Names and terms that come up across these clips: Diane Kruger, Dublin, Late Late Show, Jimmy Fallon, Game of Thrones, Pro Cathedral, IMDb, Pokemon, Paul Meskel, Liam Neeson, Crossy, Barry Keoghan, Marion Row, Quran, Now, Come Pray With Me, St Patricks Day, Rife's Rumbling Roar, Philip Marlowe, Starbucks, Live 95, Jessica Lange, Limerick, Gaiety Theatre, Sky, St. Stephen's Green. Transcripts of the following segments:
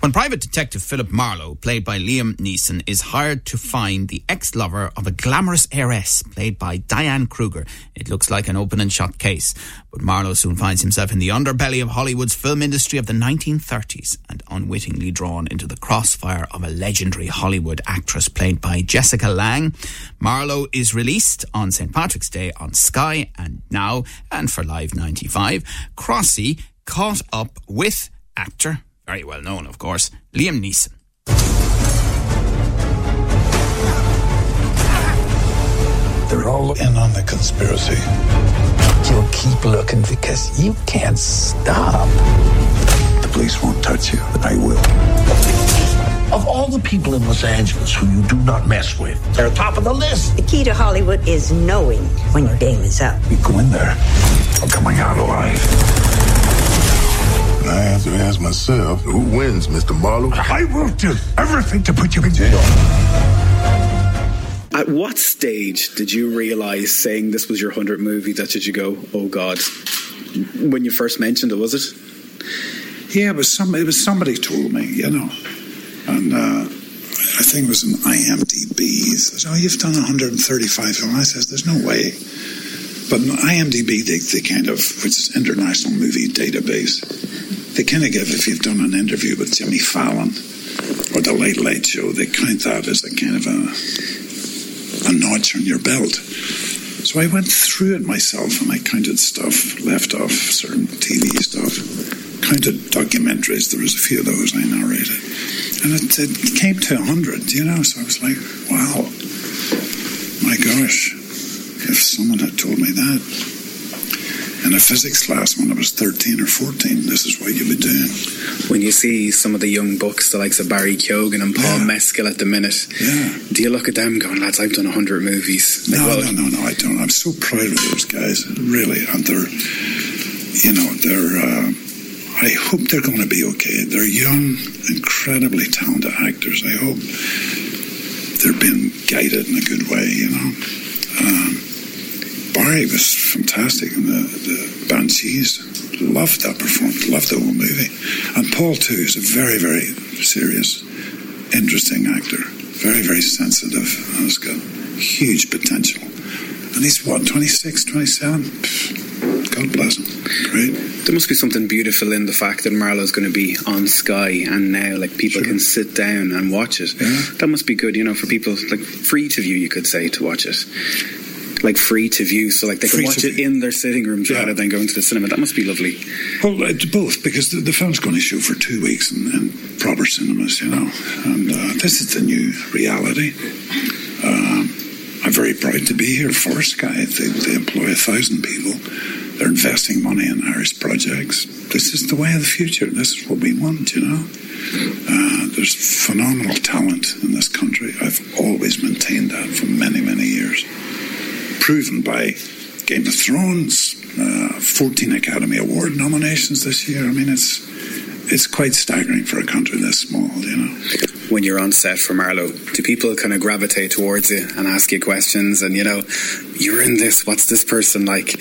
When private detective Philip Marlowe, played by Liam Neeson, is hired to find the ex-lover of a glamorous heiress, played by Diane Kruger, it looks like an open and shut case. But Marlowe soon finds himself in the underbelly of Hollywood's film industry of the 1930s and unwittingly drawn into the crossfire of a legendary Hollywood actress played by Jessica Lange. Marlowe is released on St. Patrick's Day on Sky and Now, and for Live 95. Crossy caught up with actor, very well known of course, Liam Neeson. They're all in on the conspiracy. You'll keep looking because you can't stop. The police won't touch you, but I will. Of all the people in Los Angeles who you do not mess with, they're top of the list. The key to Hollywood is knowing when your game is up. You go in there, I'm coming out alive. And I have to ask myself, who wins, Mr. Marlowe? I will do everything to put you in jail. At what stage did you realise, saying this was your 100th movie, that did you go, oh God, when you first mentioned it, was it? Yeah, it was somebody told me, you know. And I think it was an IMDb. He says, oh, you've done 135 films. I says, there's no way. But in IMDb, they kind of, which is International Movie Database, they kind of give, if you've done an interview with Jimmy Fallon or the Late Late Show, they count that as a kind of a notch on your belt. So I went through it myself and I counted stuff, left off certain TV stuff, counted documentaries. There was a few of those I narrated. And it came to 100, you know, so I was like, wow, my gosh, if someone had told me that. In a physics class when I was 13 or 14, this is what you would do. When you see some of the young bucks, the likes of Barry Keoghan and Paul Meskel at the minute, do you look at them going, lads, I've done 100 movies? Like, no, I don't. I'm so proud of those guys, really. And they're, you know, I hope they're going to be okay. They're young, incredibly talented actors. I hope they're being guided in a good way, you know. Barry was fantastic in the Banshees. Loved that performance. Loved the whole movie. And Paul, too, is a very, very serious, interesting actor. Very, very sensitive. And he's got huge potential. And he's, 26, 27? God bless him. Great. There must be something beautiful in the fact that Marlowe's going to be on Sky and Now. Like, people can sit down and watch it. Yeah. That must be good, you know, for people, like, free to view, you could say, to watch it. Like, free to view, so like they can watch it in their sitting rooms rather than going to the cinema. That must be lovely. Well, it's both, because the film's going to show for 2 weeks in proper cinemas, you know. And this is the new reality. I'm very proud to be here for Sky. They employ 1,000 people. They're investing money in Irish projects. This is the way of the future. This is what we want, you know. There's phenomenal talent in this country. I've always maintained that for many, many years. Proven by Game of Thrones, 14 Academy Award nominations this year. I mean, it's quite staggering for a country this small, you know. When you're on set for Marlowe, do people kind of gravitate towards you and ask you questions and, you know, you're in this, what's this person like?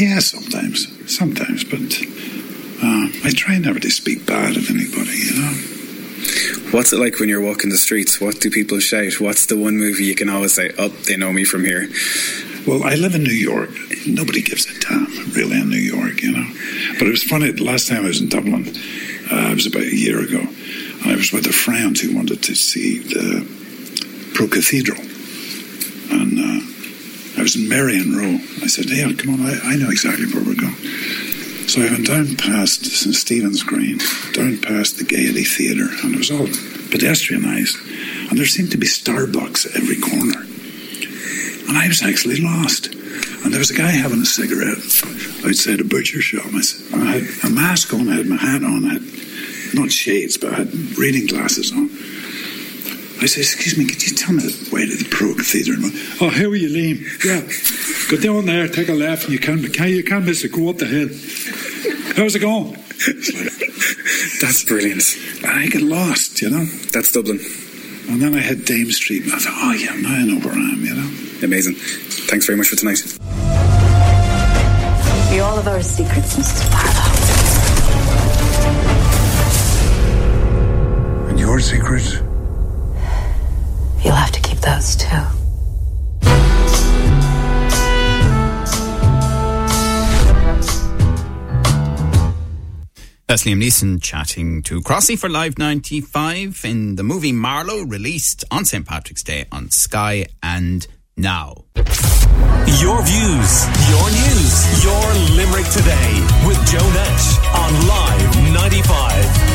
Yeah, sometimes, but I try never to speak bad of anybody, you know. What's it like when you're walking the streets? What do people shout? What's the one movie you can always say, oh, they know me from here? Well, I live in New York. Nobody gives a damn, really, in New York, you know. But it was funny, last time I was in Dublin, it was about a year ago, and I was with a friend who wanted to see the Pro Cathedral. And I was in Marion Row. I said, hey, come on, I know exactly where we're going. So I went down past St. Stephen's Green, down past the Gaiety Theatre, and it was all pedestrianised. And there seemed to be Starbucks at every corner. And I was actually lost. And there was a guy having a cigarette outside a butcher shop. I had a mask on, I had my hat on, I had not shades, but I had reading glasses on. I said, excuse me, could you tell me the way to the Pro Cathedral? Oh, how are you, Liam? Yeah. Go down there, take a left, and you can't miss it. Go up the hill. How's it going? That's brilliant. I get lost, you know. That's Dublin. And then I hit Dame Street and I thought, oh yeah, now I know where I am, you know. Amazing. Thanks very much for tonight. You're all of our secrets, Mr. Marlowe. And your secrets? You'll have to keep those too. That's Liam Neeson chatting to Crossy for Live 95 in the movie Marlowe, released on St. Patrick's Day on Sky and Now. Your views, your news, your Limerick Today with Joe Nash on Live 95.